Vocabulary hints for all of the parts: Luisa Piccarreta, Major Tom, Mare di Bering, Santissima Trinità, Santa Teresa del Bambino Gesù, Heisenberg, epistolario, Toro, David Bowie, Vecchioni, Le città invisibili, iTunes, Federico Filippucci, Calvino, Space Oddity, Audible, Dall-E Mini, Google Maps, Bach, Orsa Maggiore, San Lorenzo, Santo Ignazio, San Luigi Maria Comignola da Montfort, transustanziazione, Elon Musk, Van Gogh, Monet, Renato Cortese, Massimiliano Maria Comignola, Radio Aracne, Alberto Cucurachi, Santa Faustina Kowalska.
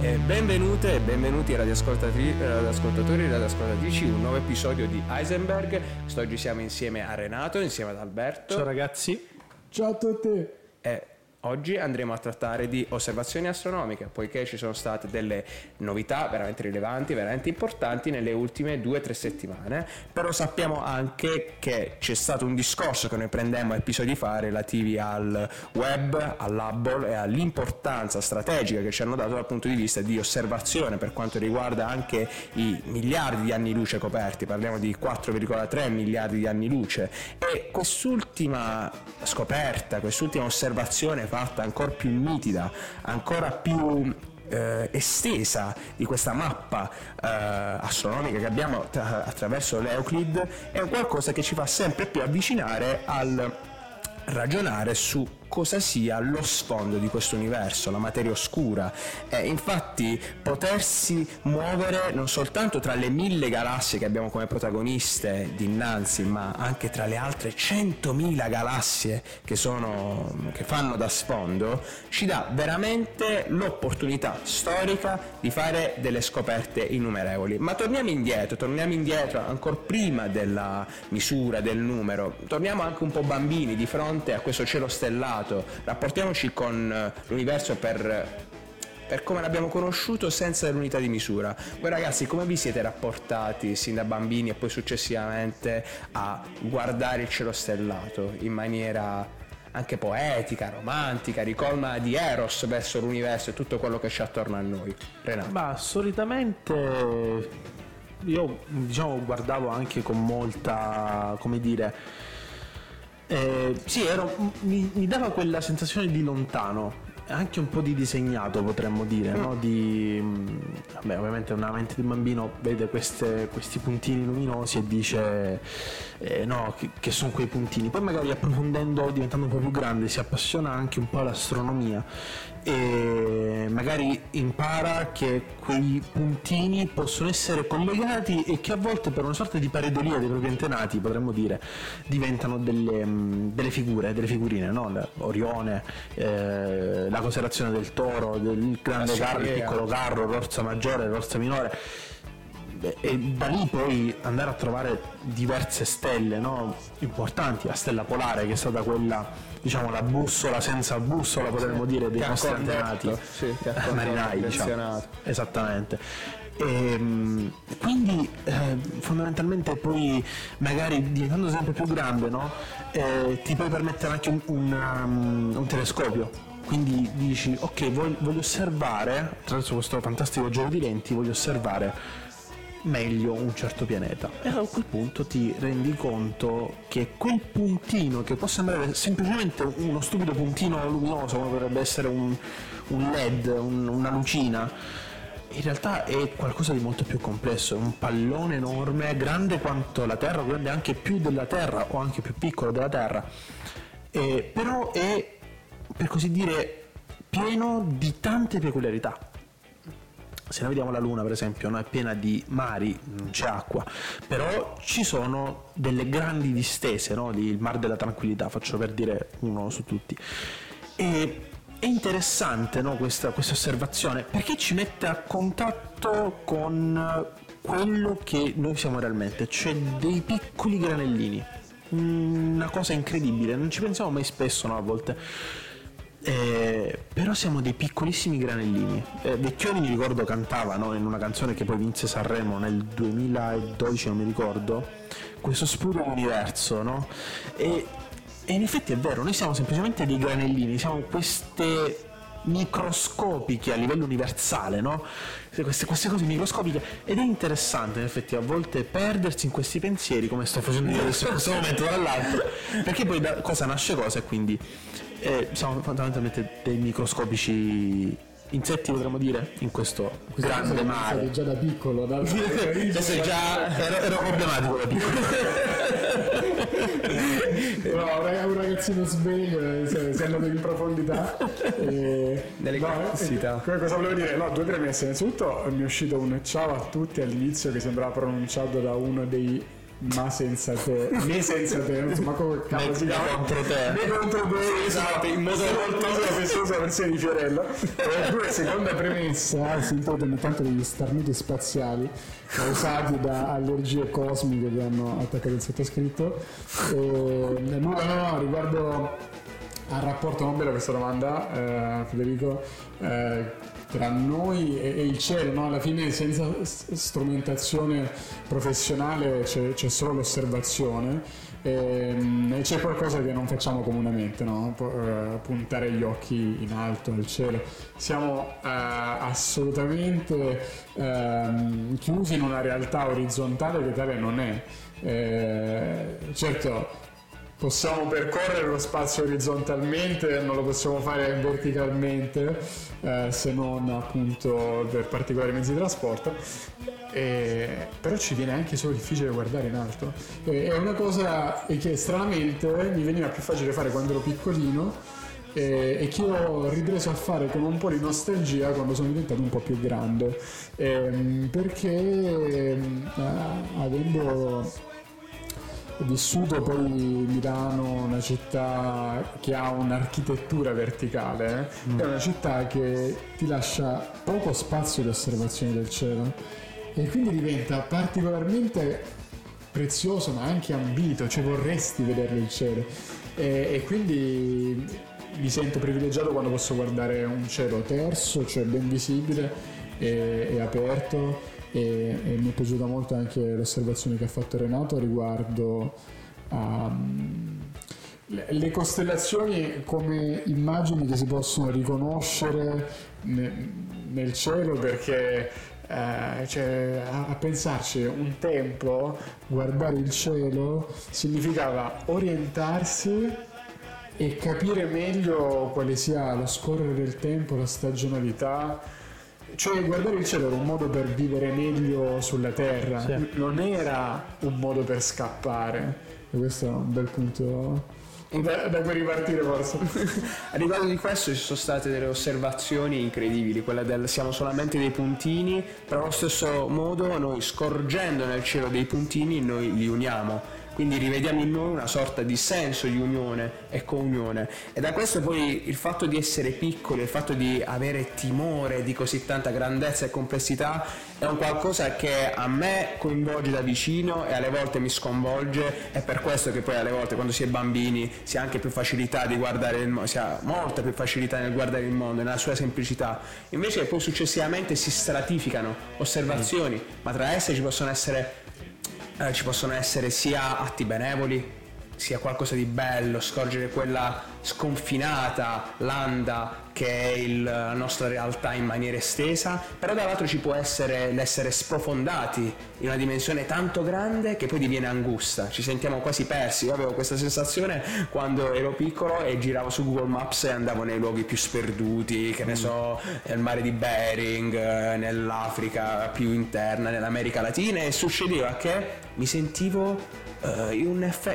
Benvenute e benvenuti radioascoltatori e radioascoltatrici, un nuovo episodio di Heisenberg. Quest'oggi siamo insieme a Renato, insieme ad Alberto. Ciao ragazzi. Ciao a tutti. Oggi andremo a trattare di osservazioni astronomiche, poiché ci sono state delle novità veramente rilevanti, veramente importanti nelle ultime 2-3 settimane. Però sappiamo anche che c'è stato un discorso che noi prendemmo episodi fa relativi al web, all'Hubble e all'importanza strategica che ci hanno dato dal punto di vista di osservazione per quanto riguarda anche i miliardi di anni luce coperti. Parliamo di 4,3 miliardi di anni luce, e quest'ultima scoperta, quest'ultima osservazione fatta ancora più nitida, ancora più estesa di questa mappa astronomica che abbiamo attraverso l'Euclid, è qualcosa che ci fa sempre più avvicinare al ragionare su cosa sia lo sfondo di questo universo, la materia oscura, e infatti potersi muovere non soltanto tra le 1000 galassie che abbiamo come protagoniste dinanzi, ma anche tra le altre 100.000 galassie che fanno da sfondo, ci dà veramente l'opportunità storica di fare delle scoperte innumerevoli. Ma torniamo indietro ancora prima della misura del numero, torniamo anche un po' bambini di fronte a questo cielo stellato. Rapportiamoci con l'universo per come l'abbiamo conosciuto, senza l'unità di misura. Voi ragazzi, come vi siete rapportati sin da bambini e poi successivamente a guardare il cielo stellato in maniera anche poetica, romantica, ricolma di Eros verso l'universo e tutto quello che c'è attorno a noi? Renato? Ma solitamente io guardavo anche con molta, come dire, mi dava quella sensazione di lontano, anche un po' di disegnato, potremmo dire, no? Ovviamente una mente di bambino vede questi puntini luminosi e dice che sono quei puntini. Poi magari approfondendo, diventando un po' più grande, si appassiona anche un po' all'astronomia e magari impara che quei puntini possono essere collegati e che a volte, per una sorta di pareidolia dei propri antenati, potremmo dire, diventano delle figure, delle figurine, no? Orione, la costellazione del Toro, del grande carro, il piccolo carro, l'Orsa Maggiore, l'Orsa Minore, e da lì poi andare a trovare diverse stelle, no? Importanti. La stella polare, che è stata quella, diciamo, la bussola senza bussola, potremmo dire, dei nostri antenati marinai, diciamo. Esattamente. E quindi fondamentalmente poi magari diventando sempre più grande, no? Ti puoi permettere anche un telescopio. Quindi dici, ok, voglio osservare, attraverso questo fantastico gioco di lenti, voglio osservare meglio un certo pianeta. E a quel punto ti rendi conto che quel puntino, che può sembrare semplicemente uno stupido puntino luminoso, come potrebbe essere un LED, una lucina, in realtà è qualcosa di molto più complesso, è un pallone enorme, grande quanto la Terra, grande anche più della Terra, o anche più piccolo della Terra, però è, per così dire, pieno di tante peculiarità. Se noi vediamo la Luna, per esempio, no? È piena di mari, non c'è acqua, però ci sono delle grandi distese, no? Il Mar della Tranquillità, faccio per dire uno su tutti. E è interessante, no? questa osservazione, perché ci mette a contatto con quello che noi siamo realmente, cioè dei piccoli granellini. Una cosa incredibile, non ci pensiamo mai spesso, no? A volte. Però siamo dei piccolissimi granellini. Vecchioni, mi ricordo, cantava, no? In una canzone che poi vinse Sanremo nel 2012, non mi ricordo, questo spuro universo, no? E in effetti è vero, noi siamo semplicemente dei granellini, siamo queste microscopiche a livello universale, no? Queste cose microscopiche, ed è interessante in effetti a volte perdersi in questi pensieri, come sto facendo io adesso in questo momento dall'altro, perché poi da cosa nasce cosa, e quindi siamo fondamentalmente dei microscopici insetti, potremmo dire, in questo grande mare. Già da piccolo, ero problematico da piccolo. No, un ragazzino sveglio, si è andato in profondità. Delle complessità. Cosa volevo dire? No, 2-3 mesi. Innanzitutto mi è uscito un ciao a tutti all'inizio che sembrava pronunciato da uno dei ma senza te, né senza te, insomma, come cavolo si chiama, contro te, né contro te, esatto, in modo molto festosa versione di Fiorello. Oppure, seconda premessa, si introducono tanto degli starnuti spaziali causati da allergie cosmiche che hanno attaccato il sottoscritto. No, riguardo al rapporto, non bella questa domanda, Federico, tra noi e il cielo, no? Alla fine senza strumentazione professionale c'è solo l'osservazione, e c'è qualcosa che non facciamo comunemente, no? Puntare gli occhi in alto al cielo. Siamo assolutamente chiusi in una realtà orizzontale che tale non è. Certo, possiamo percorrere lo spazio orizzontalmente, non lo possiamo fare verticalmente, se non appunto per particolari mezzi di trasporto, però ci viene anche solo difficile guardare in alto. È una cosa che stranamente mi veniva più facile fare quando ero piccolino e che io ho ripreso a fare con un po' di nostalgia quando sono diventato un po' più grande, perché avendo vissuto poi Milano, una città che ha un'architettura verticale, è una città che ti lascia poco spazio di osservazione del cielo e quindi diventa particolarmente prezioso ma anche ambito, cioè vorresti vederlo il cielo, e quindi mi sento privilegiato quando posso guardare un cielo terzo, cioè ben visibile e aperto. E mi è piaciuta molto anche l'osservazione che ha fatto Renato riguardo a le costellazioni come immagini che si possono riconoscere nel cielo, perché cioè, a pensarci, un tempo guardare il cielo significava orientarsi e capire meglio quale sia lo scorrere del tempo, la stagionalità. Cioè guardare il cielo era un modo per vivere meglio sulla terra, sì. Non era un modo per scappare, e questo è un bel punto da cui ripartire forse. A riguardo di questo ci sono state delle osservazioni incredibili, quella del siamo solamente dei puntini, però allo stesso modo noi scorgendo nel cielo dei puntini noi li uniamo, quindi rivediamo in noi una sorta di senso di unione e comunione. E da questo poi il fatto di essere piccoli, il fatto di avere timore di così tanta grandezza e complessità è un qualcosa che a me coinvolge da vicino e alle volte mi sconvolge, è per questo che poi alle volte quando si è bambini si ha anche più facilità di guardare il mondo, si ha molta più facilità nel guardare il mondo nella sua semplicità, invece poi successivamente si stratificano osservazioni, ma tra esse ci possono essere sia atti benevoli, sia qualcosa di bello, scorgere quella sconfinata landa che è la nostra realtà in maniera estesa, però dall'altro ci può essere l'essere sprofondati in una dimensione tanto grande che poi diviene angusta, ci sentiamo quasi persi. Io avevo questa sensazione quando ero piccolo e giravo su Google Maps e andavo nei luoghi più sperduti, che ne so, nel mare di Bering, nell'Africa più interna, nell'America Latina, e succedeva che mi sentivo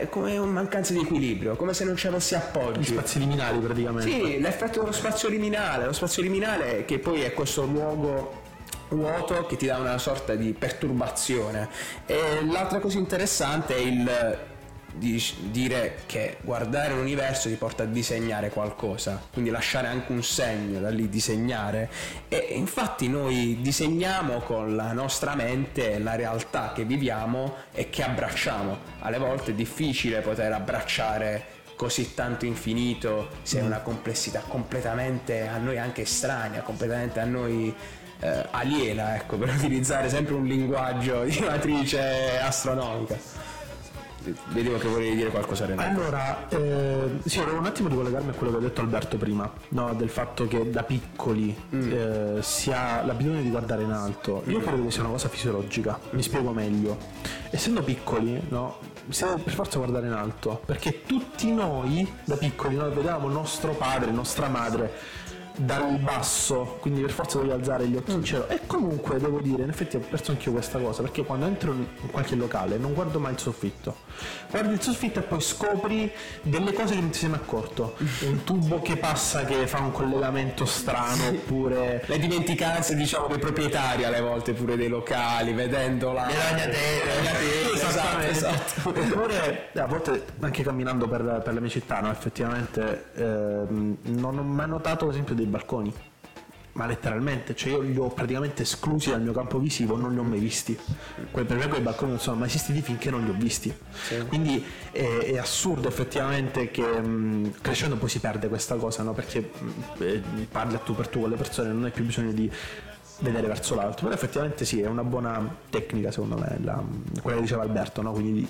come una mancanza di equilibrio, come se non ci avessi appoggi. Gli spazi liminali praticamente. Sì, l'effetto dello spazio liminale, lo spazio liminale che poi è questo luogo vuoto che ti dà una sorta di perturbazione. E l'altra cosa interessante è il dire che guardare l'universo ti porta a disegnare qualcosa, quindi lasciare anche un segno, da lì disegnare, e infatti noi disegniamo con la nostra mente la realtà che viviamo e che abbracciamo. Alle volte è difficile poter abbracciare così tanto infinito se è una complessità completamente a noi anche estranea, completamente a noi aliena, ecco, per utilizzare sempre un linguaggio di matrice astronomica. Vedevo che volevi dire qualcosa, Renato. Allora, sì, volevo un attimo ricollegarmi a quello che ha detto Alberto prima, no, del fatto che da piccoli si ha l'abitudine di guardare in alto. Io credo che sia una cosa fisiologica, mi spiego meglio. Essendo piccoli, no, bisogna per forza guardare in alto, perché tutti noi da piccoli, no, vediamo nostro padre, nostra madre dal basso, quindi per forza devi alzare gli occhi in cielo. E comunque devo dire, in effetti ho perso anch'io questa cosa, perché quando entro in qualche locale non guardo mai il soffitto, guardi il soffitto e poi scopri delle cose che non ti sei mai accorto, un tubo che passa che fa un collegamento strano, oppure le dimenticanze, diciamo, dei proprietari alle volte pure dei locali, vedendola le ragnatele, esatto. Oppure a volte anche camminando per la mia città, no, effettivamente non ho mai notato, per esempio, dei balconi, ma letteralmente, cioè io li ho praticamente esclusi dal mio campo visivo, non li ho mai visti. Per me quei balconi non sono mai esistiti finché non li ho visti, sì. Quindi è assurdo effettivamente che crescendo poi si perde questa cosa, no? Perché parli a tu per tu con le persone, non hai più bisogno di vedere verso l'alto. Però effettivamente sì, è una buona tecnica secondo me quella che diceva Alberto, no? Quindi di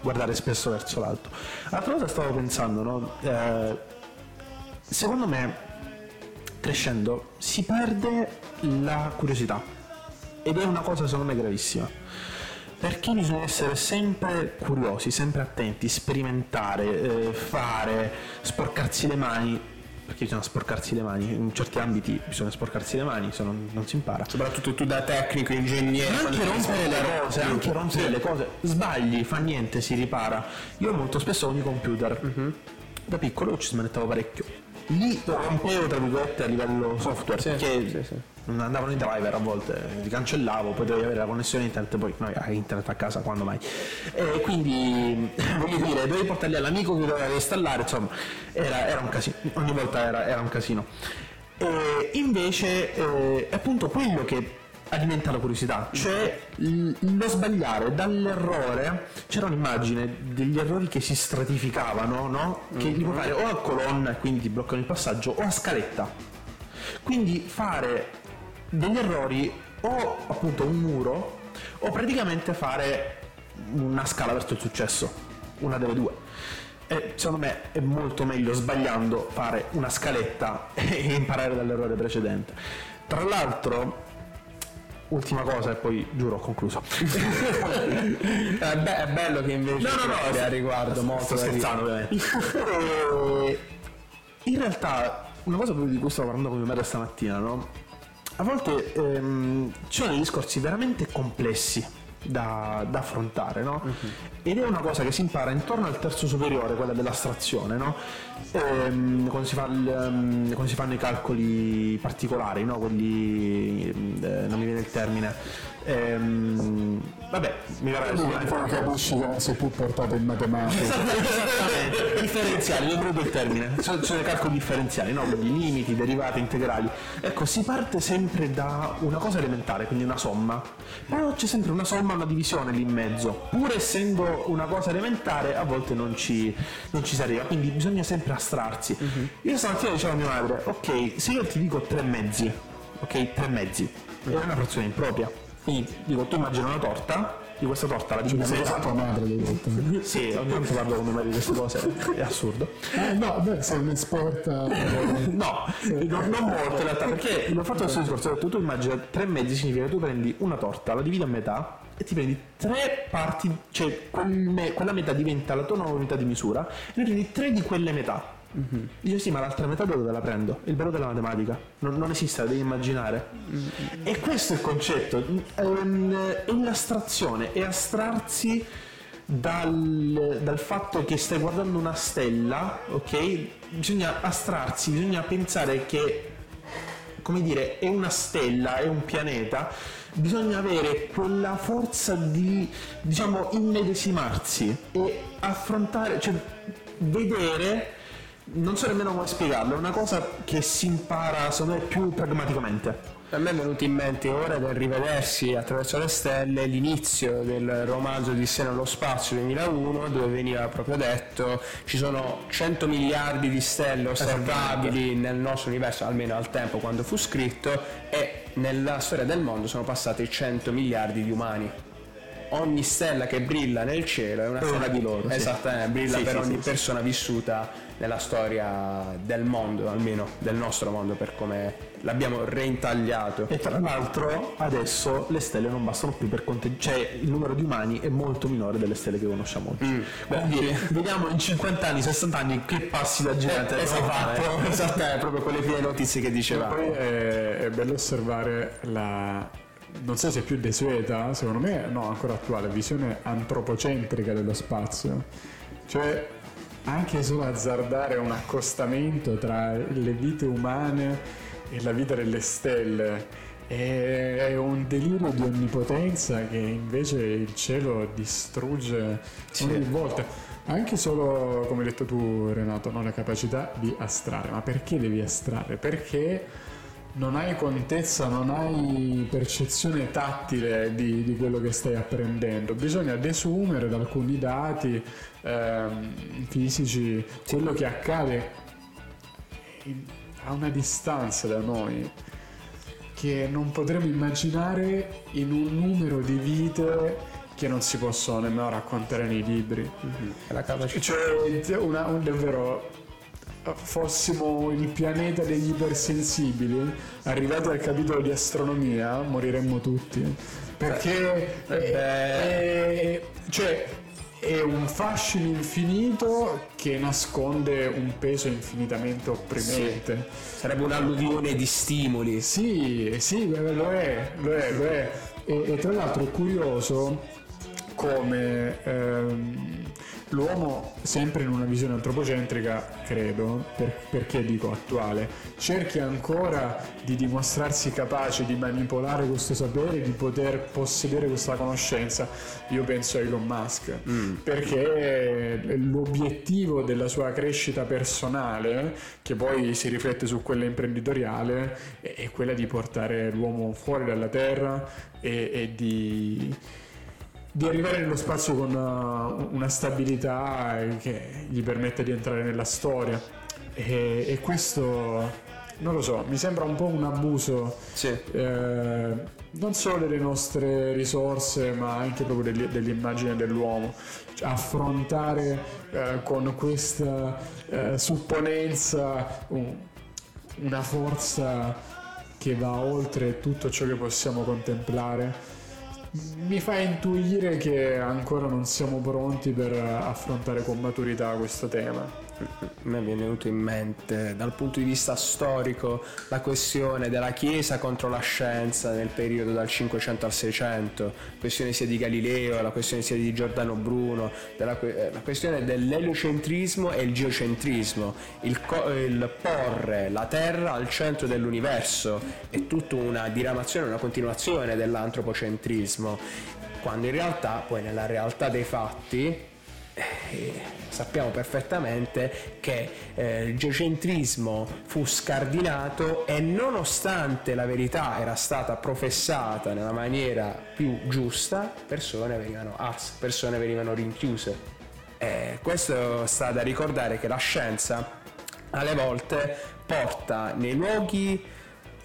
guardare spesso verso l'alto. L'altra cosa stavo pensando, no? Secondo me crescendo si perde la curiosità, ed è una cosa secondo me gravissima, perché bisogna essere sempre curiosi, sempre attenti, sperimentare, fare, sporcarsi le mani, perché bisogna sporcarsi le mani in certi ambiti, bisogna sporcarsi le mani, se non si impara, soprattutto tu da tecnico, ingegnere, anche rompere le cose, anche rompere le cose, sbagli, fa niente, si ripara. Io molto spesso con i computer da piccolo ci smanettavo parecchio, lì rompevo tra virgolette a livello software, perché non andavano i driver, a volte li cancellavo, poi dovevi avere la connessione internet, poi noi internet a casa quando mai, e quindi voglio dire, dovevi portarli all'amico che doveva installare, insomma era un casino, ogni volta era un casino. E invece è appunto quello che alimenta la curiosità, cioè lo sbagliare, dall'errore. C'era un'immagine degli errori che si stratificavano, no? Che li puoi fare o a colonna e quindi ti bloccano il passaggio, o a scaletta, quindi fare degli errori o appunto un muro, o praticamente fare una scala verso il successo, una delle due. E secondo me è molto meglio sbagliando fare una scaletta e imparare dall'errore precedente. Tra l'altro, ultima cosa e poi giuro ho concluso. È bello che invece no, a riguardo molto scherzando ovviamente. In realtà una cosa proprio di cui stavo parlando con mia madre stamattina, no? A volte ci sono dei discorsi veramente complessi da affrontare, no? Ed è una cosa che si impara intorno al terzo superiore, quella dell'astrazione, no? Quando si fanno i calcoli particolari, no? Quelli non mi viene il termine, vabbè, mi verrà capisci che sei più portato in matematica. Esattamente, differenziali, non proprio il termine, sono i calcoli differenziali, no? Quindi limiti, derivate, integrali. Ecco, si parte sempre da una cosa elementare, quindi una somma, però c'è sempre una somma, una divisione lì in mezzo, pur essendo una cosa elementare a volte non ci si arriva, quindi bisogna sempre astrarsi. Io stamattina dicevo a mia madre, ok, se io ti dico tre mezzi, è una frazione impropria, quindi dico, tu immagini una torta, di questa torta la dividi in mezzo. Sì, ogni tanto parlo come madre di queste cose, è assurdo. No, beh, se mi esporta non molto in realtà, perché l'ho fatto questo discorso, ho detto, tu immagini tre mezzi, significa che tu prendi una torta, la dividi a metà e ti prendi tre parti, cioè quella metà diventa la tua nuova unità di misura, e ne prendi tre di quelle metà. Dice sì, ma l'altra metà dove la prendo? Il bello della matematica, non esiste, la devi immaginare. E questo è il concetto, è un'astrazione, è astrarsi dal fatto che stai guardando una stella, ok? Bisogna astrarsi, bisogna pensare che, come dire, è una stella, è un pianeta, bisogna avere quella forza di, diciamo, immedesimarsi e affrontare, cioè vedere. Non so nemmeno come spiegarlo, è una cosa che si impara secondo me più pragmaticamente. A me è venuto in mente ora, del rivedersi attraverso le stelle, l'inizio del romanzo di Seno, lo spazio 2001, dove veniva proprio detto ci sono 100 miliardi di stelle osservabili nel nostro universo, almeno al tempo quando fu scritto, e nella storia del mondo sono passati 100 miliardi di umani. ogni stella che brilla nel cielo è una stella di loro. Esattamente, brilla per ogni persona vissuta nella storia del mondo, almeno del nostro mondo, per come l'abbiamo reintagliato. E tra l'altro adesso le stelle non bastano più per conteggiare, cioè il numero di umani è molto minore delle stelle che conosciamo oggi. Quindi vediamo in 50 anni, 60 anni che passi da gente. Esatto, è proprio quelle prime notizie che dicevamo. Poi è bello osservare la, non so se è più desueta, secondo me no, ancora attuale, visione antropocentrica dello spazio, cioè anche solo azzardare un accostamento tra le vite umane e la vita delle stelle è un delirio di onnipotenza che invece il cielo distrugge ogni volta. Anche solo, come hai detto tu Renato, non la capacità di astrarre. Ma perché devi astrarre? Perché non hai contezza, non hai percezione tattile di quello che stai apprendendo. Bisogna desumere da alcuni dati fisici quello che accade a una distanza da noi che non potremmo immaginare in un numero di vite che non si possono nemmeno raccontare nei libri. La capacità, cioè davvero fossimo il pianeta degli ipersensibili, arrivati al capitolo di astronomia moriremmo tutti, perché è un fascino infinito che nasconde un peso infinitamente opprimente. Sarebbe un'alluvione di stimoli. Sì, lo è. E tra l'altro è curioso come l'uomo, sempre in una visione antropocentrica, credo, perché dico attuale, cerchi ancora di dimostrarsi capace di manipolare questo sapere, di poter possedere questa conoscenza. Io penso a Elon Musk, perché l'obiettivo della sua crescita personale, che poi si riflette su quella imprenditoriale, è quella di portare l'uomo fuori dalla Terra e di arrivare nello spazio con una stabilità che gli permette di entrare nella storia, e questo non lo so, mi sembra un po' un abuso non solo delle nostre risorse ma anche proprio dell'immagine dell'uomo, cioè, affrontare con questa supponenza una forza che va oltre tutto ciò che possiamo contemplare. Mi fa intuire che ancora non siamo pronti per affrontare con maturità questo tema. A me viene venuto in mente dal punto di vista storico la questione della Chiesa contro la scienza nel periodo dal 500 al 600, la questione sia di Galileo, la questione sia di Giordano Bruno, la questione dell'eliocentrismo e il geocentrismo, il porre la Terra al centro dell'universo. È tutta una diramazione, una continuazione dell'antropocentrismo, quando in realtà poi nella realtà dei fatti sappiamo perfettamente che il geocentrismo fu scardinato, e nonostante la verità era stata professata nella maniera più giusta, persone venivano rinchiuse. Questo sta da ricordare, che la scienza alle volte porta nei luoghi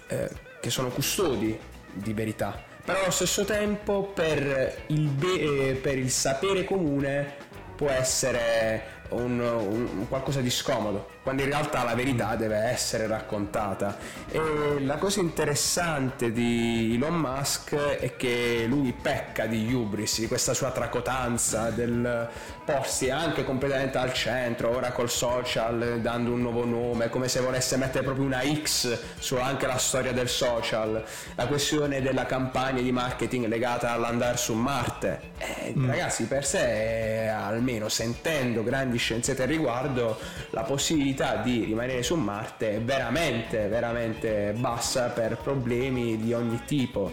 che sono custodi di verità, però allo stesso tempo per il sapere comune può essere un qualcosa di scomodo, quando in realtà la verità deve essere raccontata. E la cosa interessante di Elon Musk è che lui pecca di hubris, di questa sua tracotanza del porsi anche completamente al centro, ora col social dando un nuovo nome, come se volesse mettere proprio una X su anche la storia del social, la questione della campagna di marketing legata all'andare su Marte. Ragazzi, per sé, almeno sentendo grandi scienziati al riguardo, la possibilità di rimanere su Marte è veramente, veramente bassa per problemi di ogni tipo,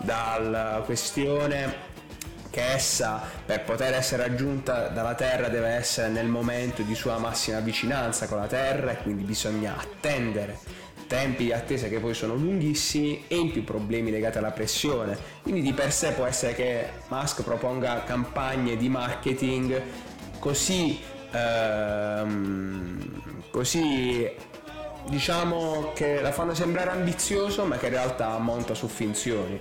dalla questione che essa, per poter essere raggiunta dalla Terra, deve essere nel momento di sua massima vicinanza con la Terra, e quindi bisogna attendere, tempi di attesa che poi sono lunghissimi, e in più problemi legati alla pressione. Quindi di per sé può essere che Musk proponga campagne di marketing così diciamo che la fanno sembrare ambizioso, ma che in realtà monta su finzioni.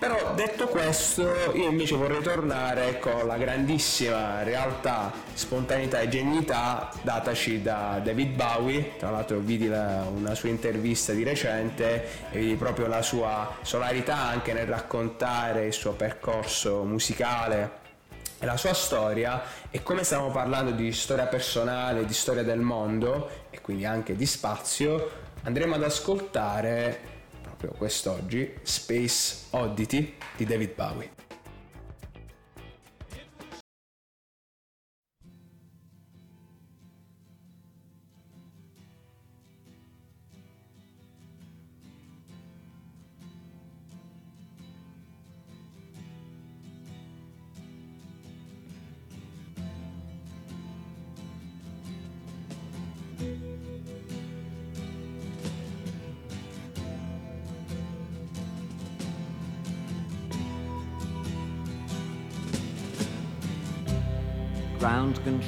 Però detto questo, io invece vorrei tornare con la grandissima realtà, spontaneità e genuinità dataci da David Bowie. Tra l'altro vidi una sua intervista di recente e vedi proprio la sua solarità anche nel raccontare il suo percorso musicale e la sua storia. E come stavamo parlando di storia personale, di storia del mondo e quindi anche di spazio, andremo ad ascoltare proprio quest'oggi Space Oddity di David Bowie. Ground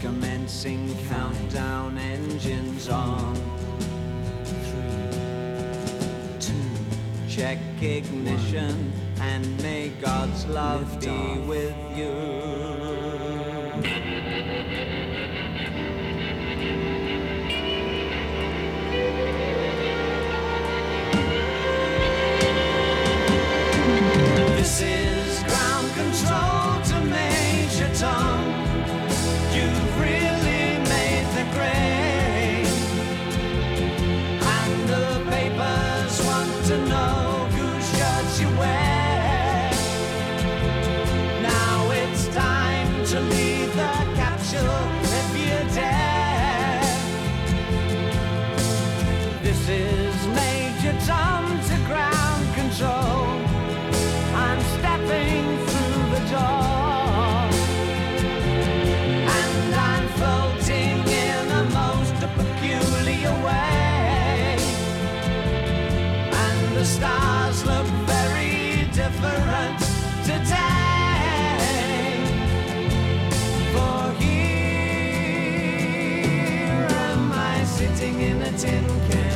Commencing countdown, engines on. 3, 2, check ignition, and may God's love be with you. This is ground control to Major Tom. You've really made the grade, and the papers want to know whose shirt you wear. Now it's time to leave the capsule if you dare. This is Major Tom to ground control. I'm stepping through the door. Away, and the stars look very different today. For here am I sitting in a tin can.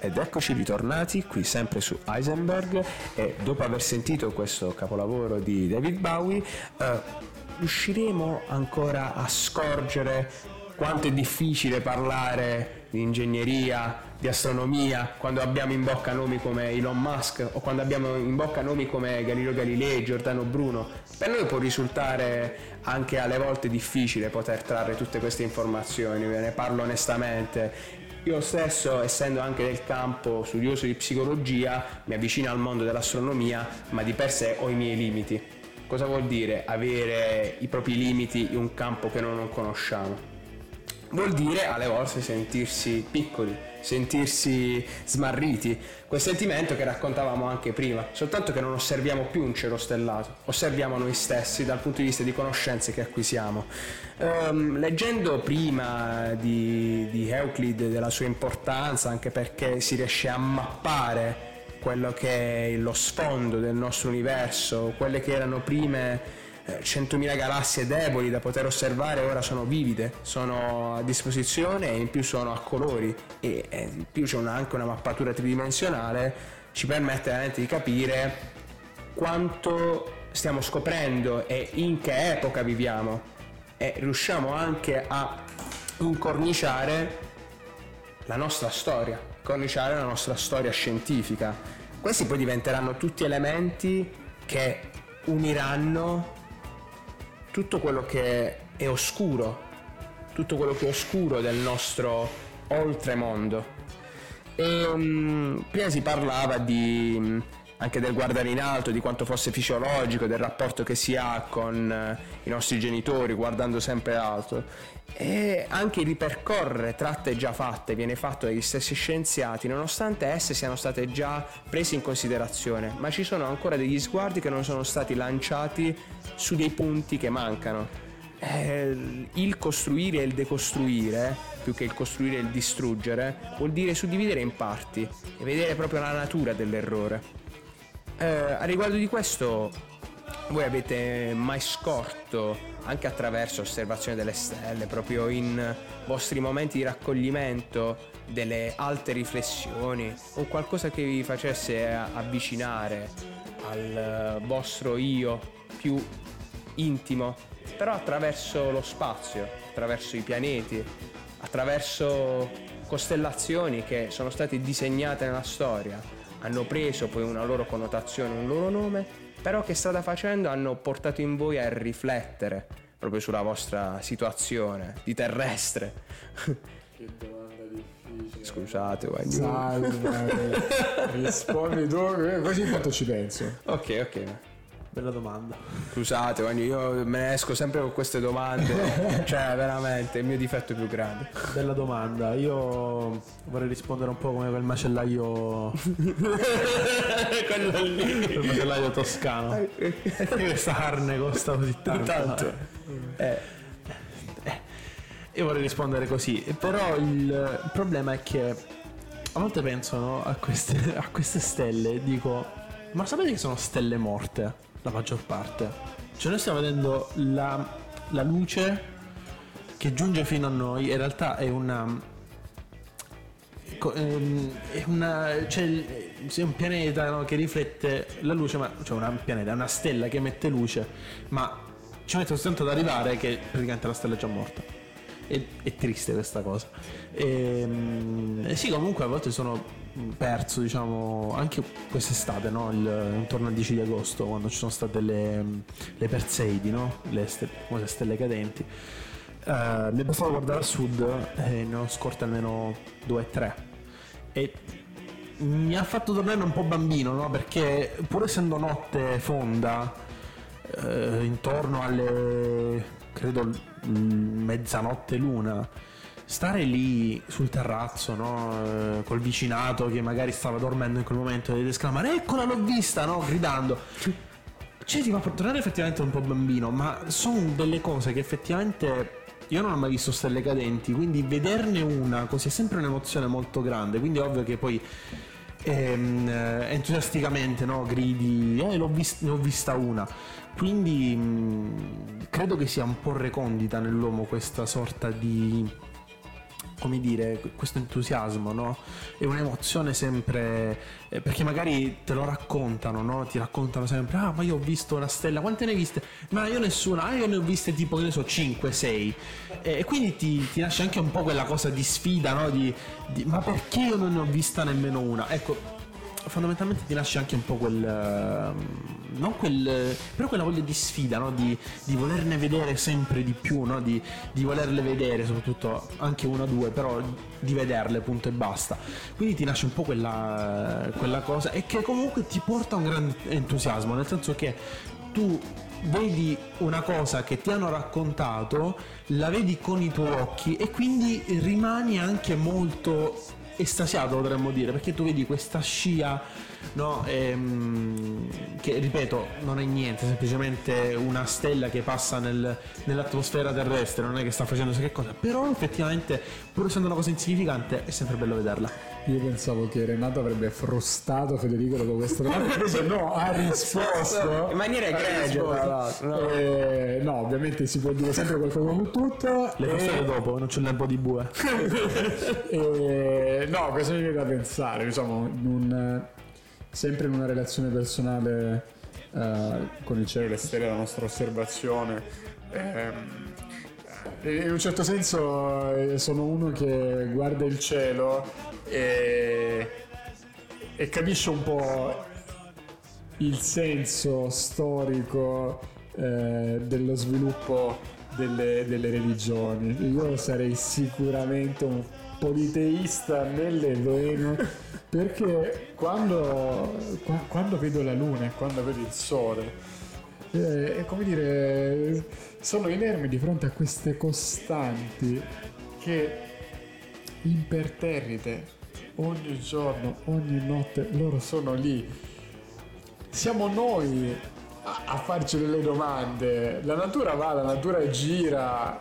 Ed eccoci ritornati qui sempre su Heisenberg, e dopo aver sentito questo capolavoro di David Bowie riusciremo ancora a scorgere quanto è difficile parlare di ingegneria, di astronomia, quando abbiamo in bocca nomi come Elon Musk o quando abbiamo in bocca nomi come Galileo Galilei, Giordano Bruno. Per noi può risultare anche alle volte difficile poter trarre tutte queste informazioni, ve ne parlo onestamente. Io stesso, essendo anche del campo studioso di psicologia, mi avvicino al mondo dell'astronomia, ma di per sé ho i miei limiti. Cosa vuol dire avere i propri limiti in un campo che non conosciamo? Vuol dire alle volte sentirsi piccoli, sentirsi smarriti, quel sentimento che raccontavamo anche prima, soltanto che non osserviamo più un cielo stellato, osserviamo noi stessi dal punto di vista di conoscenze che acquisiamo. Leggendo prima di Euclid, della sua importanza, anche perché si riesce a mappare quello che è lo sfondo del nostro universo, quelle che erano prime 100.000 galassie deboli da poter osservare ora sono vivide, sono a disposizione e in più sono a colori, e in più c'è anche una mappatura tridimensionale, ci permette veramente di capire quanto stiamo scoprendo e in che epoca viviamo, e riusciamo anche a incorniciare la nostra storia scientifica. Questi poi diventeranno tutti elementi che uniranno tutto quello che è oscuro, tutto quello che è oscuro del nostro oltremondo. Prima si parlava anche del guardare in alto, di quanto fosse fisiologico, del rapporto che si ha con i nostri genitori guardando sempre alto, e anche ripercorrere tratte già fatte viene fatto dagli stessi scienziati, nonostante esse siano state già prese in considerazione, ma ci sono ancora degli sguardi che non sono stati lanciati su dei punti che mancano. Il costruire e il decostruire, più che il costruire e il distruggere, vuol dire suddividere in parti e vedere proprio la natura dell'errore. A riguardo di questo, voi avete mai scorto, anche attraverso osservazione delle stelle, proprio in vostri momenti di raccoglimento, delle alte riflessioni o qualcosa che vi facesse avvicinare al vostro io più intimo, però attraverso lo spazio, attraverso i pianeti, attraverso costellazioni che sono state disegnate nella storia, hanno preso poi una loro connotazione, un loro nome, però che strada facendo hanno portato in voi a riflettere proprio sulla vostra situazione di terrestre. Che domanda difficile. Scusate, salve. Rispondi tu, così intanto ci penso. Ok. Bella domanda. Scusate, io me ne esco sempre con queste domande, cioè veramente il mio difetto più grande. Bella domanda, io vorrei rispondere un po' come quel macellaio quello lì, quel macellaio toscano. Questa carne costa così tanto. Io vorrei rispondere così, però il problema è che a volte penso, no, a queste stelle e dico, ma sapete che sono stelle morte? La maggior parte, cioè noi stiamo vedendo la luce che giunge fino a noi, in realtà è un pianeta, no, che riflette la luce, ma cioè una stella che emette luce, ma ci mette soltanto ad arrivare che praticamente la stella è già morta. È triste questa cosa. Sì, comunque a volte sono perso, diciamo, anche quest'estate, no? Intorno al 10 di agosto, quando ci sono state le Perseidi, no? Le stelle cadenti. Mi è bastato guardare a sud e ne ho scorte almeno 2 o 3. E mi ha fatto tornare un po' bambino, no? Perché pur essendo notte fonda, intorno alle, credo, mezzanotte l'una, stare lì sul terrazzo, no, col vicinato che magari stava dormendo in quel momento ed esclamare "eccola, l'ho vista", no, gridando, cioè ti fa tornare effettivamente un po' bambino. Ma sono delle cose che effettivamente io non ho mai visto stelle cadenti, quindi vederne una così è sempre un'emozione molto grande, quindi è ovvio che poi entusiasticamente, no, gridi ne ho vista una, quindi credo che sia un po' recondita nell'uomo questa sorta di come dire, questo entusiasmo, no? È un'emozione sempre, perché magari te lo raccontano, no? Ti raccontano sempre, ah, ma io ho visto una stella, quante ne hai viste? Ma io nessuna, ah, io ne ho viste tipo, che ne so, 5, 6. E quindi ti nasce anche un po' quella cosa di sfida, no? Di ma perché io non ne ho vista nemmeno una? Ecco, fondamentalmente ti nasce anche un po' quel, non quel, però quella voglia di sfida, no? Di volerne vedere sempre di più, no? Di volerle vedere, soprattutto anche una o due, però di vederle, punto e basta. Quindi ti nasce un po' quella cosa, e che comunque ti porta a un grande entusiasmo, nel senso che tu vedi una cosa che ti hanno raccontato, la vedi con i tuoi occhi, e quindi rimani anche molto estasiato, potremmo dire, perché tu vedi questa scia, no? Che, ripeto, non è niente, semplicemente una stella che passa nell'atmosfera terrestre, non è che sta facendo chissà che cosa, però effettivamente, pur essendo una cosa insignificante, è sempre bello vederla. Io pensavo che Renato avrebbe frustato Federico dopo questa domanda, invece no, ha risposto in maniera egregia. No. No, ovviamente si può dire sempre qualcosa con tutto, le persone dopo, non c'è un lampo di bue. No, cosa mi viene da pensare? Diciamo, sempre in una relazione personale con il cielo e le stelle, la nostra osservazione. In un certo senso sono uno che guarda il cielo e capisce un po' il senso storico dello sviluppo delle religioni. Io sarei sicuramente un politeista nell'Edoeno, perché quando vedo la luna e quando vedo il sole è come dire, sono inerme di fronte a queste costanti che imperterrite ogni giorno, ogni notte loro sono lì. Siamo noi a farci delle domande, la natura va, la natura gira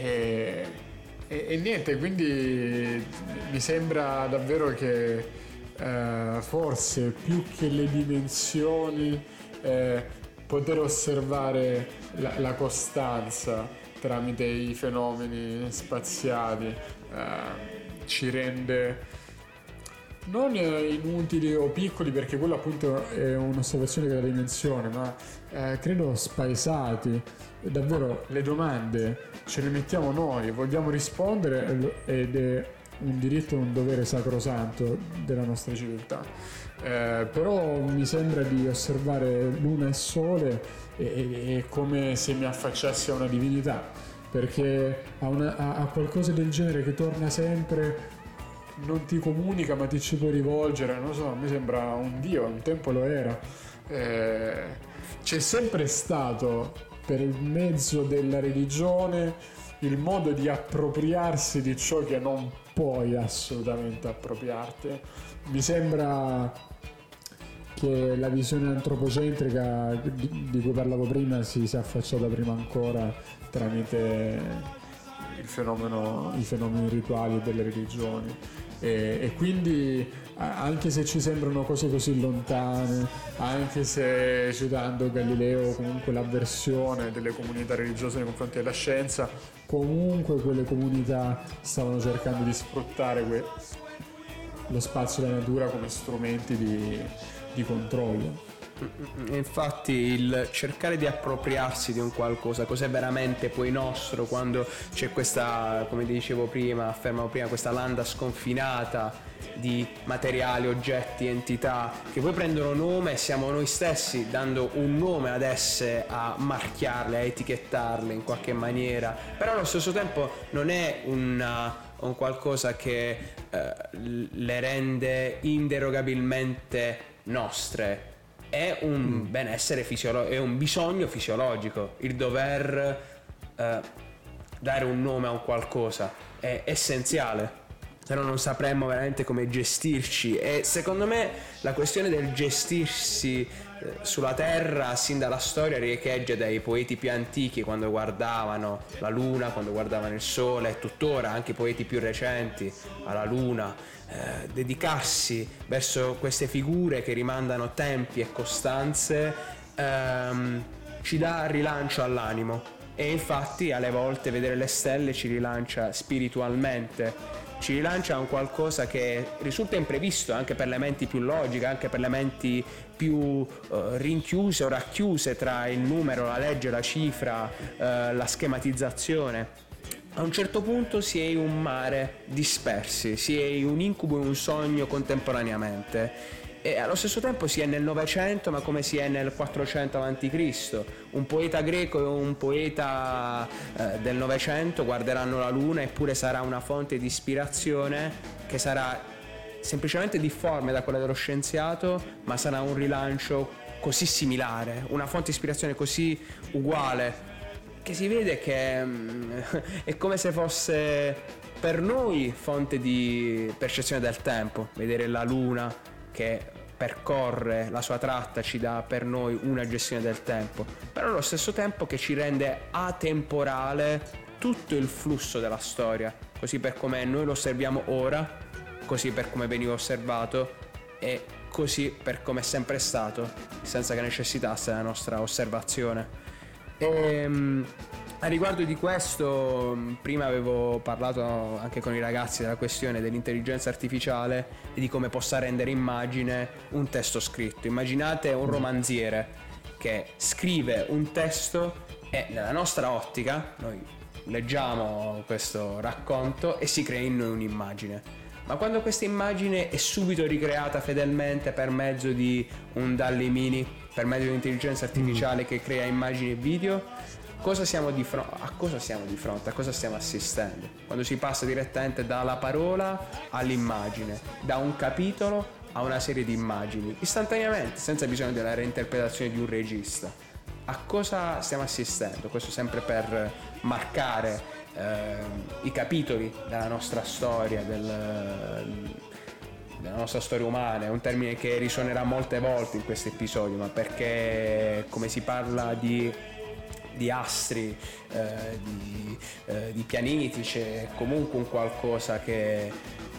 e niente, quindi mi sembra davvero che forse più che le dimensioni poter osservare la costanza tramite i fenomeni spaziali ci rende non inutili o piccoli, perché quello appunto è un'osservazione della dimensione, ma credo spaesati. Davvero le domande ce le mettiamo noi, vogliamo rispondere, ed è un diritto e un dovere sacrosanto della nostra civiltà. Però mi sembra di osservare luna e sole è come se mi affacciassi a una divinità, perché a qualcosa del genere che torna sempre, non ti comunica ma ti ci puoi rivolgere, non so, a me sembra un dio, un tempo lo era. C'è sempre stato, per il mezzo della religione, il modo di appropriarsi di ciò che non puoi assolutamente appropriarti. Mi sembra che la visione antropocentrica di cui parlavo prima si è affacciata prima ancora tramite i fenomeni rituali delle religioni, e quindi anche se ci sembrano cose così lontane, anche se, citando Galileo, comunque l'avversione delle comunità religiose nei confronti della scienza, comunque quelle comunità stavano cercando di sfruttare lo spazio della natura come strumenti di controllo. Infatti il cercare di appropriarsi di un qualcosa, cos'è veramente poi nostro, quando c'è questa, come dicevo prima, affermavo prima, questa landa sconfinata di materiali, oggetti, entità che poi prendono nome e siamo noi stessi, dando un nome ad esse, a marchiarle, a etichettarle in qualche maniera, però allo stesso tempo non è un qualcosa che le rende inderogabilmente nostre. È un benessere fisiologico, è un bisogno fisiologico, il dover dare un nome a un qualcosa è essenziale, se no non sapremmo veramente come gestirci. E secondo me la questione del gestirsi sulla terra sin dalla storia riecheggia dai poeti più antichi, quando guardavano la luna, quando guardavano il sole, e tuttora anche i poeti più recenti alla luna, dedicarsi verso queste figure che rimandano tempi e costanze ci dà rilancio all'animo. e infatti alle volte vedere le stelle ci rilancia spiritualmente, ci rilancia un qualcosa che risulta imprevisto anche per le menti più logiche, anche per le menti più rinchiuse o racchiuse tra il numero, la legge, la cifra, la schematizzazione. A un certo punto si è un mare dispersi, si è un incubo e un sogno contemporaneamente, e allo stesso tempo si è nel Novecento ma come si è nel 400 a.C. Un poeta greco e un poeta del Novecento guarderanno la luna, eppure sarà una fonte di ispirazione che sarà semplicemente difforme da quella dello scienziato, ma sarà un rilancio così similare, una fonte di ispirazione così uguale che si vede che è come se fosse per noi fonte di percezione del tempo. Vedere la luna che percorre la sua tratta ci dà per noi una gestione del tempo, però allo stesso tempo che ci rende atemporale tutto il flusso della storia, così per come noi lo osserviamo ora, così per come veniva osservato e così per come è sempre stato, senza che necessitasse la nostra osservazione. A riguardo di questo, prima avevo parlato anche con i ragazzi della questione dell'intelligenza artificiale e di come possa rendere immagine un testo scritto. Immaginate un romanziere che scrive un testo e nella nostra ottica noi leggiamo questo racconto e si crea in noi un'immagine. Ma quando questa immagine è subito ricreata fedelmente per mezzo di un Dall-E Mini, per mezzo di un'intelligenza artificiale che crea immagini e video, a cosa siamo di fronte? A cosa stiamo assistendo? Quando si passa direttamente dalla parola all'immagine, da un capitolo a una serie di immagini, istantaneamente, senza bisogno della reinterpretazione di un regista. A cosa stiamo assistendo? Questo sempre per marcare i capitoli della nostra storia umana. È un termine che risuonerà molte volte in questo episodio, ma perché come si parla di astri, di pianeti, c'è comunque un qualcosa che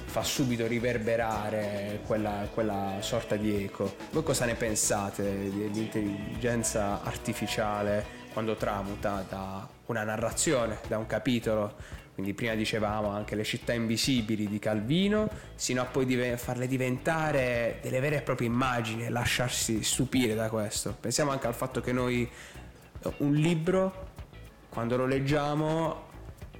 fa subito riverberare quella sorta di eco. Voi cosa ne pensate dell'intelligenza artificiale quando tramuta da una narrazione, da un capitolo? Quindi prima dicevamo anche Le città invisibili di Calvino, sino a poi farle diventare delle vere e proprie immagini, lasciarsi stupire da questo. Pensiamo anche al fatto che noi un libro, quando lo leggiamo,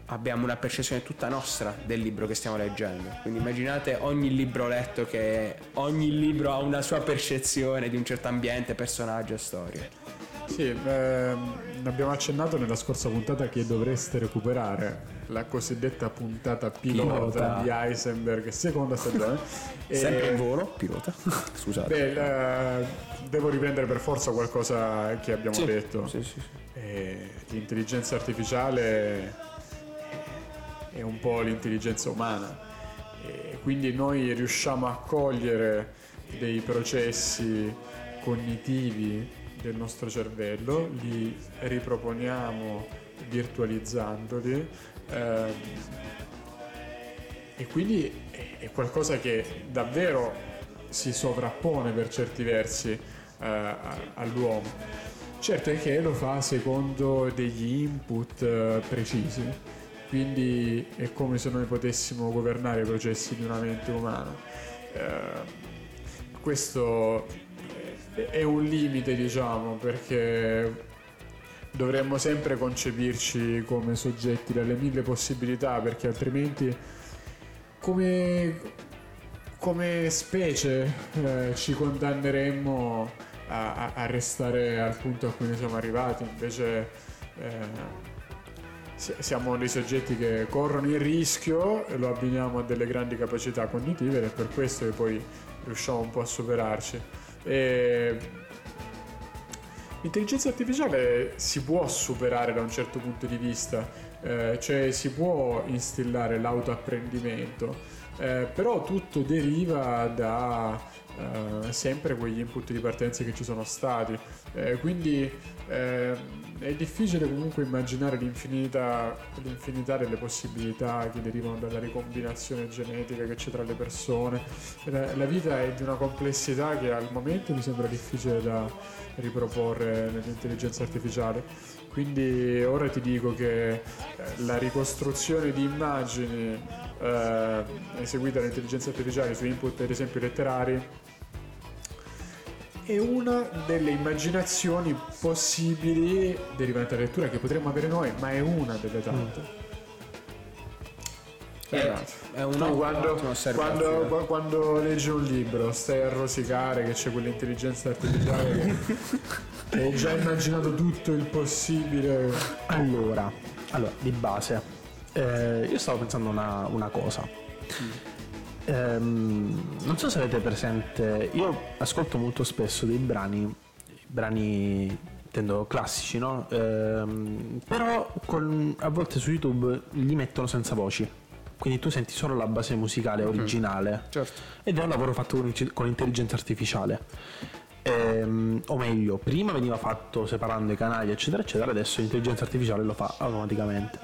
abbiamo una percezione tutta nostra del libro che stiamo leggendo. Quindi immaginate ogni libro letto, che ogni libro ha una sua percezione di un certo ambiente, personaggio e storia. Sì, abbiamo accennato nella scorsa puntata che dovreste recuperare la cosiddetta puntata pilota di Heisenberg, seconda stagione. Sempre in volo, pilota. Scusate. Beh, devo riprendere per forza qualcosa che abbiamo detto. Sì. L'intelligenza artificiale è un po' l'intelligenza umana, quindi noi riusciamo a cogliere dei processi cognitivi del nostro cervello, li riproponiamo virtualizzandoli, e quindi è qualcosa che davvero si sovrappone per certi versi all'uomo. Certo è che lo fa secondo degli input precisi, quindi è come se noi potessimo governare i processi di una mente umana. Questo è un limite, diciamo, perché dovremmo sempre concepirci come soggetti dalle mille possibilità, perché altrimenti come specie ci condanneremmo a restare al punto a cui ne siamo arrivati. Invece siamo dei soggetti che corrono il rischio, lo abbiniamo a delle grandi capacità cognitive ed è per questo che poi riusciamo un po' a superarci. L'intelligenza artificiale si può superare da un certo punto di vista, cioè si può instillare l'autoapprendimento, però tutto deriva da sempre quegli input di partenza che ci sono stati, quindi è difficile comunque immaginare l'infinità delle possibilità che derivano dalla ricombinazione genetica che c'è tra le persone. La vita è di una complessità che al momento mi sembra difficile da riproporre nell'intelligenza artificiale, quindi ora ti dico che la ricostruzione di immagini eseguita dall'intelligenza artificiale su input ad esempio letterari è una delle immaginazioni possibili derivante dalla lettura che potremmo avere noi, ma è una delle tante. È una quando leggi un libro stai a rosicare che c'è quell'intelligenza artificiale che ho già immaginato tutto il possibile. Allora di base io stavo pensando una cosa. Non so se avete presente, io ascolto molto spesso dei brani intendo classici, no? Però a volte su YouTube li mettono senza voci, quindi tu senti solo la base musicale originale. Certo. Ed è un lavoro fatto con intelligenza artificiale, o meglio, prima veniva fatto separando i canali eccetera eccetera, adesso l'intelligenza artificiale lo fa automaticamente.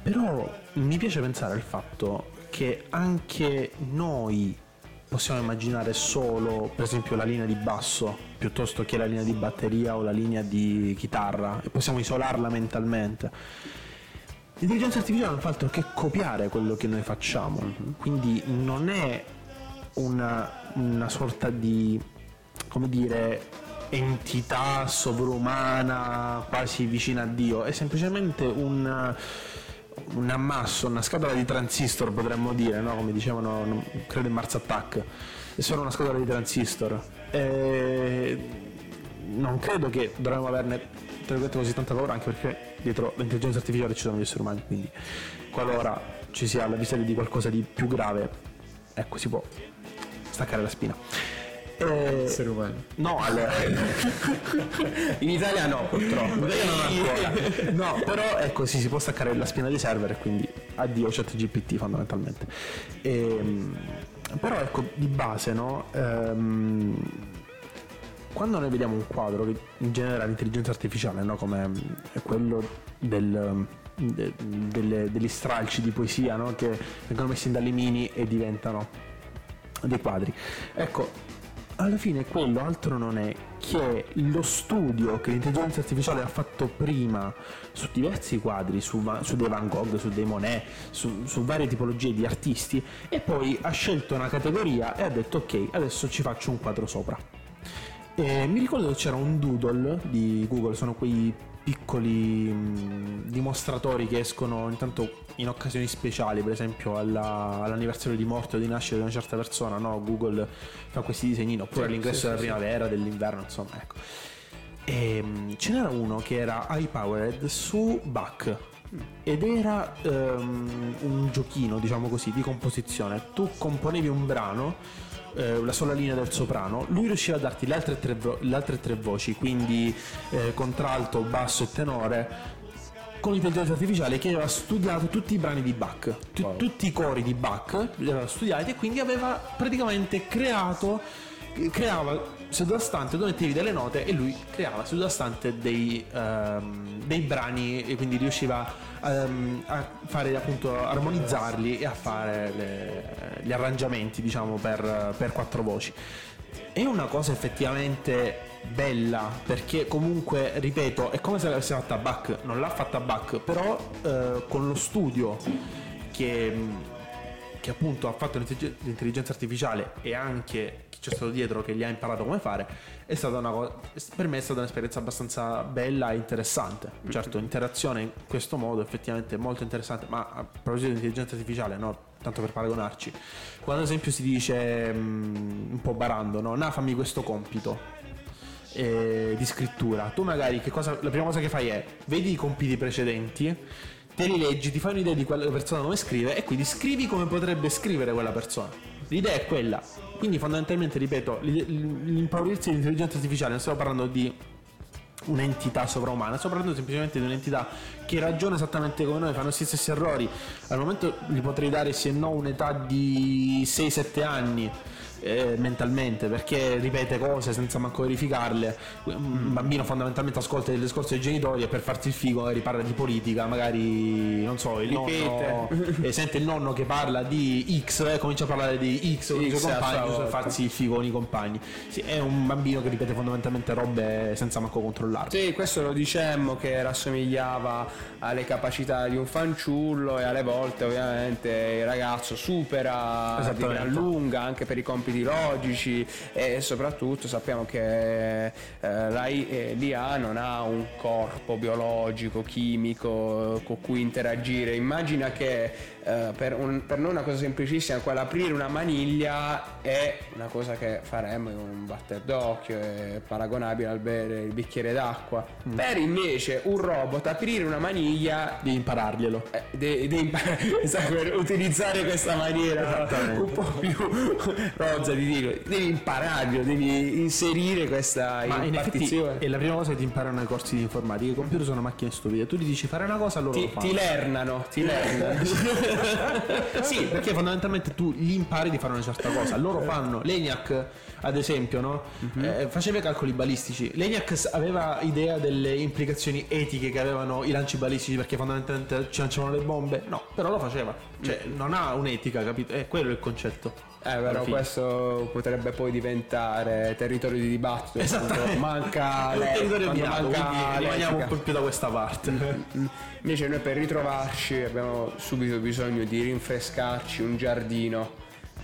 Però mi piace pensare al fatto che anche noi possiamo immaginare solo, per esempio, la linea di basso piuttosto che la linea di batteria o la linea di chitarra, e possiamo isolarla mentalmente. L'intelligenza artificiale non fa altro che copiare quello che noi facciamo, quindi non è una sorta di, come dire, entità sovrumana quasi vicina a Dio, è semplicemente un ammasso, una scatola di transistor, potremmo dire, no? Come dicevano, credo, in Mars Attack. È solo una scatola di transistor, non credo che dovremmo averne così tanta paura, anche perché dietro l'intelligenza artificiale ci sono gli esseri umani, quindi qualora ci sia la vista di qualcosa di più grave, ecco, si può staccare la spina. Esseri umani? No, allora in Italia no, purtroppo. No, però ecco, sì, si può staccare la spina dei server, e quindi addio ChatGPT fondamentalmente. Però ecco, di base, no, quando noi vediamo un quadro che in genere l'intelligenza artificiale, no, come quello degli stralci di poesia, no, che vengono messi in Dall-E Mini e diventano dei quadri, ecco, alla fine quello altro non è che lo studio che l'intelligenza artificiale ha fatto prima su diversi quadri, su dei Van Gogh, su dei Monet, su varie tipologie di artisti, e poi ha scelto una categoria e ha detto ok, adesso ci faccio un quadro sopra. Mi ricordo che c'era un doodle di Google, sono quei piccoli dimostratori che escono intanto in occasioni speciali, per esempio all'anniversario di morte o di nascita di una certa persona, no? Google fa questi disegnini, oppure all'ingresso della primavera, dell'inverno, insomma, ecco. E ce n'era uno che era high powered su Bach, ed era un giochino, diciamo così, di composizione. Tu componevi un brano, la sola linea del soprano, lui riusciva a darti le altre tre voci, quindi contralto, basso e tenore, con l'intelligenza artificiale che aveva studiato tutti i brani di Bach, tutti i cori di Bach li aveva studiati, e quindi aveva praticamente creava sottostante, dove mettevi delle note e lui creava sottostante dei brani, e quindi riusciva a fare, appunto, armonizzarli e a fare gli arrangiamenti, diciamo, per quattro voci. È una cosa effettivamente bella, perché comunque, ripeto, è come se l'avesse fatta Bach, non l'ha fatta Bach, però con lo studio che appunto ha fatto l'intelligenza artificiale, e anche chi c'è stato dietro che gli ha imparato come fare, è stata una cosa, per me è stata un'esperienza abbastanza bella e interessante. Certo, interazione in questo modo effettivamente è molto interessante, ma a proposito di intelligenza artificiale, no, tanto per paragonarci, quando ad esempio si dice un po' barando, no, fammi questo compito di scrittura, tu magari la prima cosa che fai è vedi i compiti precedenti, te li leggi, ti fai un'idea di quella persona come scrive, e quindi scrivi come potrebbe scrivere quella persona. L'idea è quella, quindi fondamentalmente, ripeto, l'impoverirsi dell'intelligenza artificiale, non stiamo parlando di un'entità sovraumana, stiamo parlando semplicemente di un'entità che ragiona esattamente come noi, fa i nostri stessi errori. Al momento gli potrei dare, se no, un'età di 6-7 anni, mentalmente, perché ripete cose senza manco verificarle. Un bambino fondamentalmente ascolta il discorso dei genitori e per farsi il figo magari parla di politica, magari non so, il nonno e sente il nonno che parla di X e comincia a parlare di X con i suoi compagni per farsi il figo con i compagni. Sì, è un bambino che ripete fondamentalmente robe senza manco controllarle. Sì, questo lo dicemmo che rassomigliava alle capacità di un fanciullo e alle volte ovviamente il ragazzo supera di gran lunga anche per i compiti logici, e soprattutto sappiamo che l'IA non ha un corpo biologico, chimico con cui interagire. Immagina che per noi una cosa semplicissima, quella aprire una maniglia, è una cosa che faremmo in un batter d'occhio, è paragonabile al bere il bicchiere d'acqua. Per invece un robot aprire una maniglia devi impararglielo, per utilizzare questa maniera un po' più rozza di dirlo, devi impararglielo, devi inserire questa impartizione. È la prima cosa che ti imparano ai corsi di informatica, i computer sono macchine stupide, tu gli dici fare una cosa, loro lo fanno, ti lernano sì, perché fondamentalmente tu gli impari di fare una certa cosa, loro fanno. L'Eniac ad esempio, no? Faceva i calcoli balistici. L'Eniac aveva idea delle implicazioni etiche che avevano i lanci balistici, perché fondamentalmente ci lanciavano le bombe, no, però lo faceva, cioè non ha un'etica, capito? È quello il concetto. Però questo potrebbe poi diventare territorio di dibattito. Manca territorio di dibattito, andiamo un po' più da questa parte. Invece noi per ritrovarci abbiamo subito bisogno di rinfrescarci un giardino,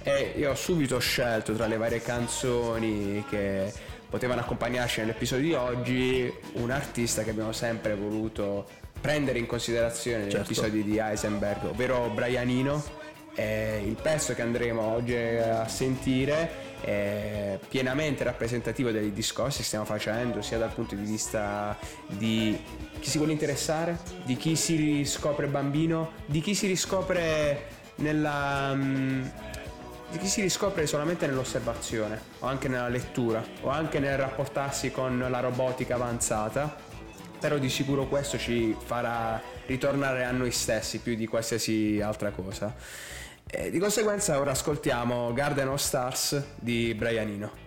e io ho subito scelto tra le varie canzoni che potevano accompagnarci nell'episodio di oggi un artista che abbiamo sempre voluto prendere in considerazione negli episodi di Heisenberg, ovvero Brian Eno. Il pezzo che andremo oggi a sentire è pienamente rappresentativo dei discorsi che stiamo facendo, sia dal punto di vista di chi si vuole interessare, di chi si riscopre bambino, di chi si riscopre di chi si riscopre solamente nell'osservazione, o anche nella lettura, o anche nel rapportarsi con la robotica avanzata. Però di sicuro questo ci farà ritornare a noi stessi più di qualsiasi altra cosa. E di conseguenza ora ascoltiamo Garden of Stars di Brian Eno.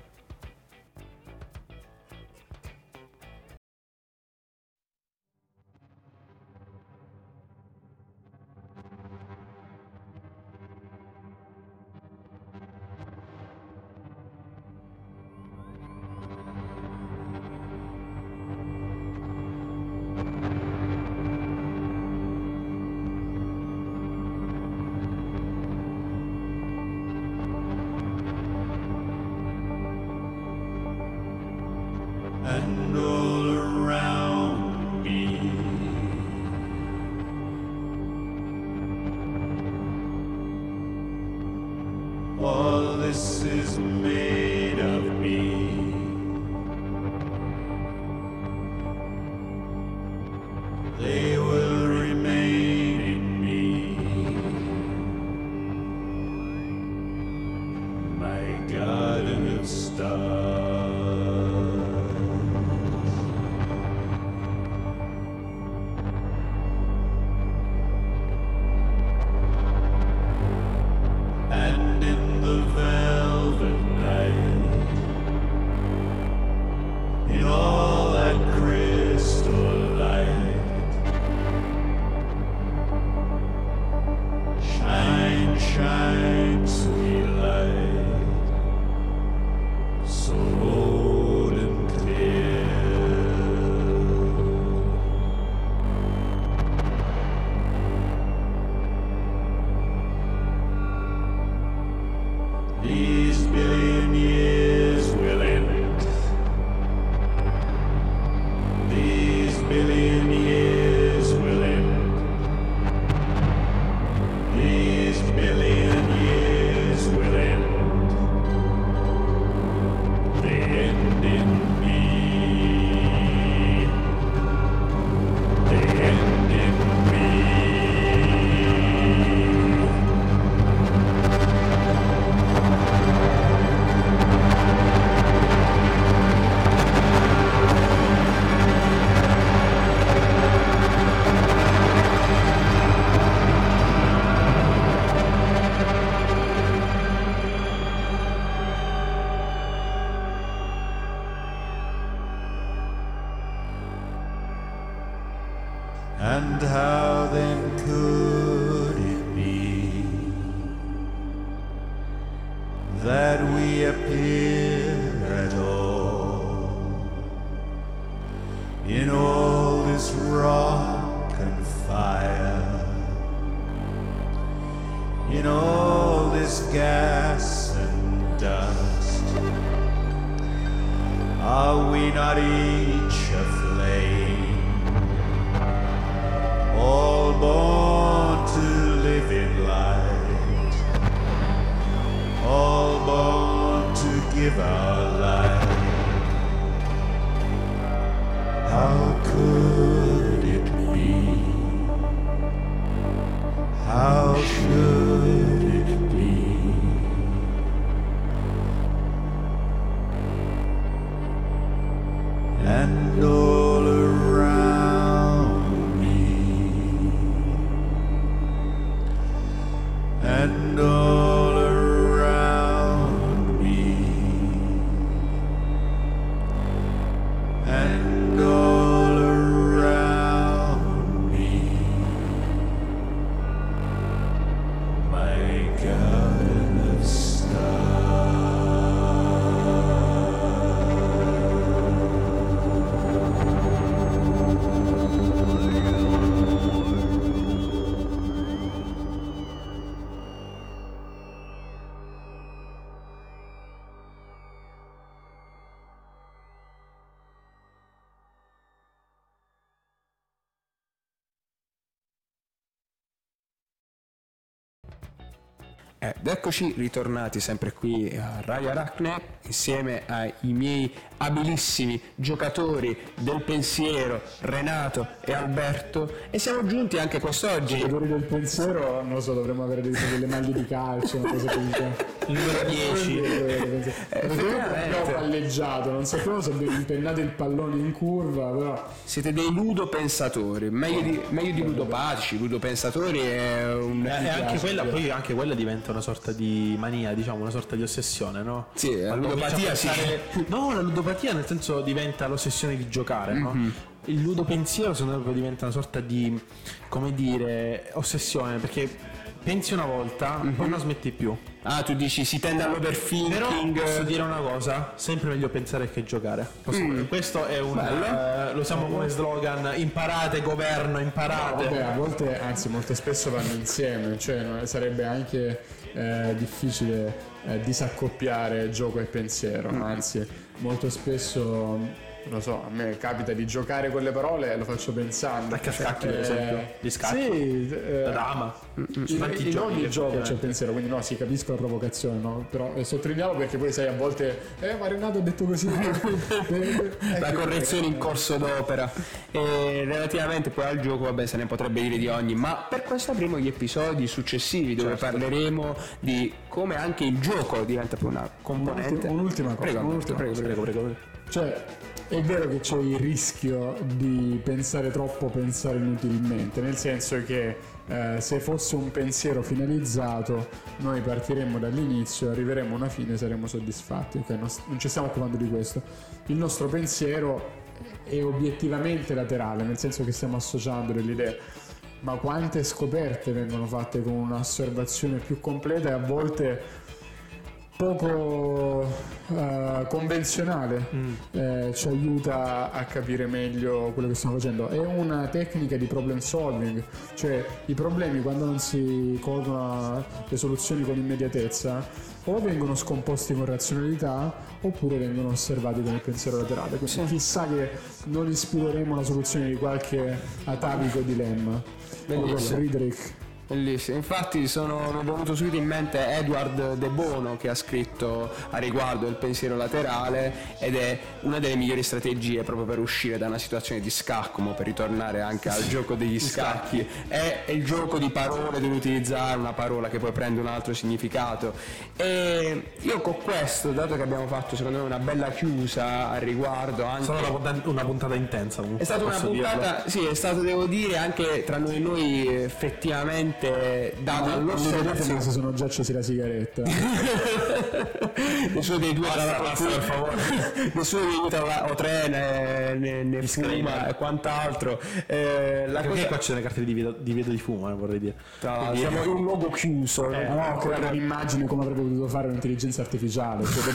These billion years And how then could it be that we appear at all in all this rock and fire, in all this gas and dust? Are we not each aflame? All born to live in light, all born to give our life. How could it be? How should it be? And all around and all around me, and all around me, my garden of stars. Ed eccoci ritornati sempre qui a Radio Aracne insieme ai miei abilissimi giocatori del pensiero Renato e Alberto, e siamo giunti anche quest'oggi. I giocatori del pensiero, non lo so, dovremmo avere delle maglie di calcio, una cosa così. Numero 10. Abbiamo palleggiato, non sapevo se abbiamo impennato il pallone in curva, però siete dei ludopensatori, meglio di ludopatici. Ludopensatori è un anche quella diventa una sorta di mania, diciamo, una sorta di ossessione, no? Sì, la ludopatia, sì. No, la ludopatia nel senso diventa l'ossessione di giocare, no? Mm-hmm. Il ludopensiero secondo me diventa una sorta di, come dire, ossessione, perché pensi una volta, mm-hmm, poi non smetti più. Ah, tu dici si tende all'overthinking. Però posso dire una cosa, sempre meglio pensare che giocare. Questo è un lo usiamo come slogan, imparate governo, imparate. No, vabbè, a volte, anzi molto spesso vanno insieme, cioè sarebbe anche difficile disaccoppiare gioco e pensiero, anzi molto spesso, non so, a me capita di giocare con le parole e lo faccio pensando. Anche a scacchi, per esempio, gli scacchi, sì, la dama, in ogni gioco c'è il pensiero, quindi no, si capisco la provocazione, no? Però sottolineiamo perché poi sai a volte ma Renato ha detto così la correzione in corso d'opera. E relativamente poi al gioco, vabbè, se ne potrebbe dire di ogni, ma per questo avremo gli episodi successivi dove parleremo di come anche il gioco diventa poi una componente. Un'ultima cosa, prego. Cioè, è vero che c'è il rischio di pensare troppo, pensare inutilmente, nel senso che se fosse un pensiero finalizzato noi partiremmo dall'inizio, arriveremmo a una fine e saremmo soddisfatti, okay? Non ci stiamo occupando di questo. Il nostro pensiero è obiettivamente laterale, nel senso che stiamo associando delle idee, ma quante scoperte vengono fatte con un'osservazione più completa e a volte poco convenzionale, ci aiuta a capire meglio quello che stiamo facendo. È una tecnica di problem solving, cioè i problemi quando non si colgono le soluzioni con immediatezza o vengono scomposti con razionalità oppure vengono osservati con il pensiero laterale, quindi chissà che non ispireremo la soluzione di qualche atavico dilemma. Bellissimo. Bellissimo, infatti mi è venuto subito in mente Edward De Bono, che ha scritto a riguardo il pensiero laterale, ed è una delle migliori strategie proprio per uscire da una situazione di scacco, ma per ritornare anche al gioco degli scacchi. È il gioco di parole, di utilizzare una parola che poi prende un altro significato. E io con questo, dato che abbiamo fatto secondo me una bella chiusa a riguardo, anche una puntata intensa, comunque, è stata una puntata, sì, è stato, devo dire, anche tra noi effettivamente ovviamente dato all'osservazione se sono già accesi la sigaretta. Nessuno dei due tra o tre ne fuma e quant'altro. La perché cosa... qua c'è una carta di vieto di fumo, vorrei dire. Siamo in un luogo chiuso, no? Creare un'immagine come avrebbe potuto fare un'intelligenza artificiale, cioè,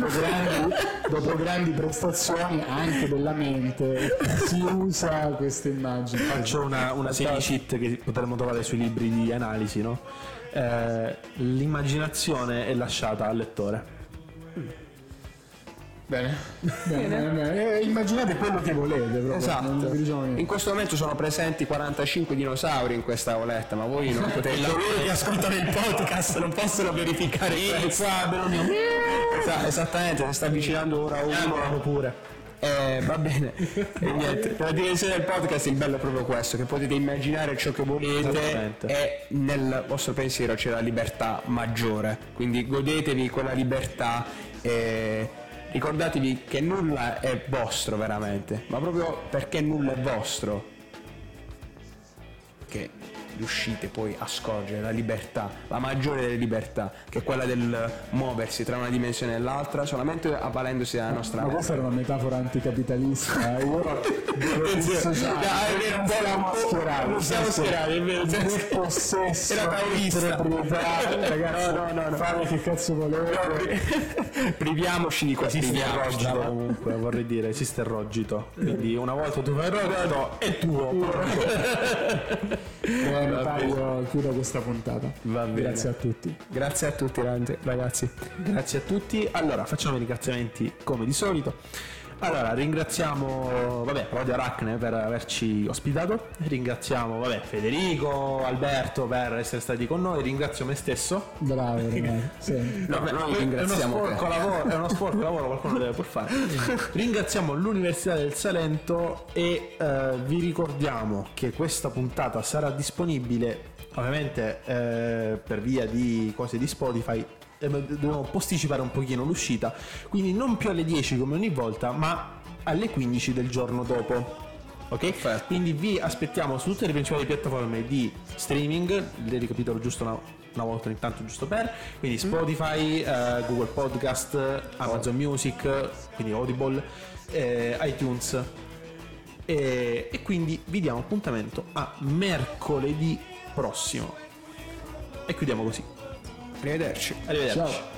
dopo grandi prestazioni anche della mente si usa questa immagine. Faccio una serie di cheat che potremmo trovare sui libri di analisi, no? L'immaginazione è lasciata al lettore. Bene. Immaginate quello che volete proprio. Esatto. In questo momento sono presenti 45 dinosauri in questa auletta, ma voi non potete loro che ascoltano il podcast non possono verificare questo. Esattamente, si sta avvicinando ora uno pure. Va bene, e niente, per la dimensione del podcast il bello è proprio questo, che potete immaginare ciò che volete e nel vostro pensiero c'è la libertà maggiore, quindi godetevi quella libertà e ricordatevi che nulla è vostro veramente, ma proprio perché nulla è vostro che riuscite poi a scorgere la libertà, la maggiore delle libertà, che è quella del muoversi tra una dimensione e l'altra solamente avvalendosi della nostra mente. Ma questa era una metafora anticapitalista. Non stiamo sperando, è vero, fare che cazzo volete. Priviamoci di questo. Esiste il rogito, comunque vorrei dire, esiste il rogito, quindi una volta tu fai il rogito è tuo. Chiudo questa puntata. Va bene. Grazie a tutti ragazzi. Grazie a tutti. Allora facciamo i ringraziamenti come di solito. Allora ringraziamo Radio Aracne per averci ospitato. Ringraziamo Federico, Alberto per essere stati con noi. Ringrazio me stesso. Bravo. Sì. È uno sporco lavoro, qualcuno deve pur fare. Ringraziamo l'Università del Salento e vi ricordiamo che questa puntata sarà disponibile ovviamente per via di cose di Spotify. Dobbiamo posticipare un pochino l'uscita, quindi non più alle 10 come ogni volta, ma alle 15 del giorno dopo. Ok? Quindi vi aspettiamo su tutte le principali piattaforme di streaming, le ricapitolo giusto una volta ogni tanto, giusto per, quindi Spotify, Google Podcast, Amazon Music, quindi Audible, iTunes, e quindi vi diamo appuntamento a mercoledì prossimo e chiudiamo così. Arrivederci. Ciao.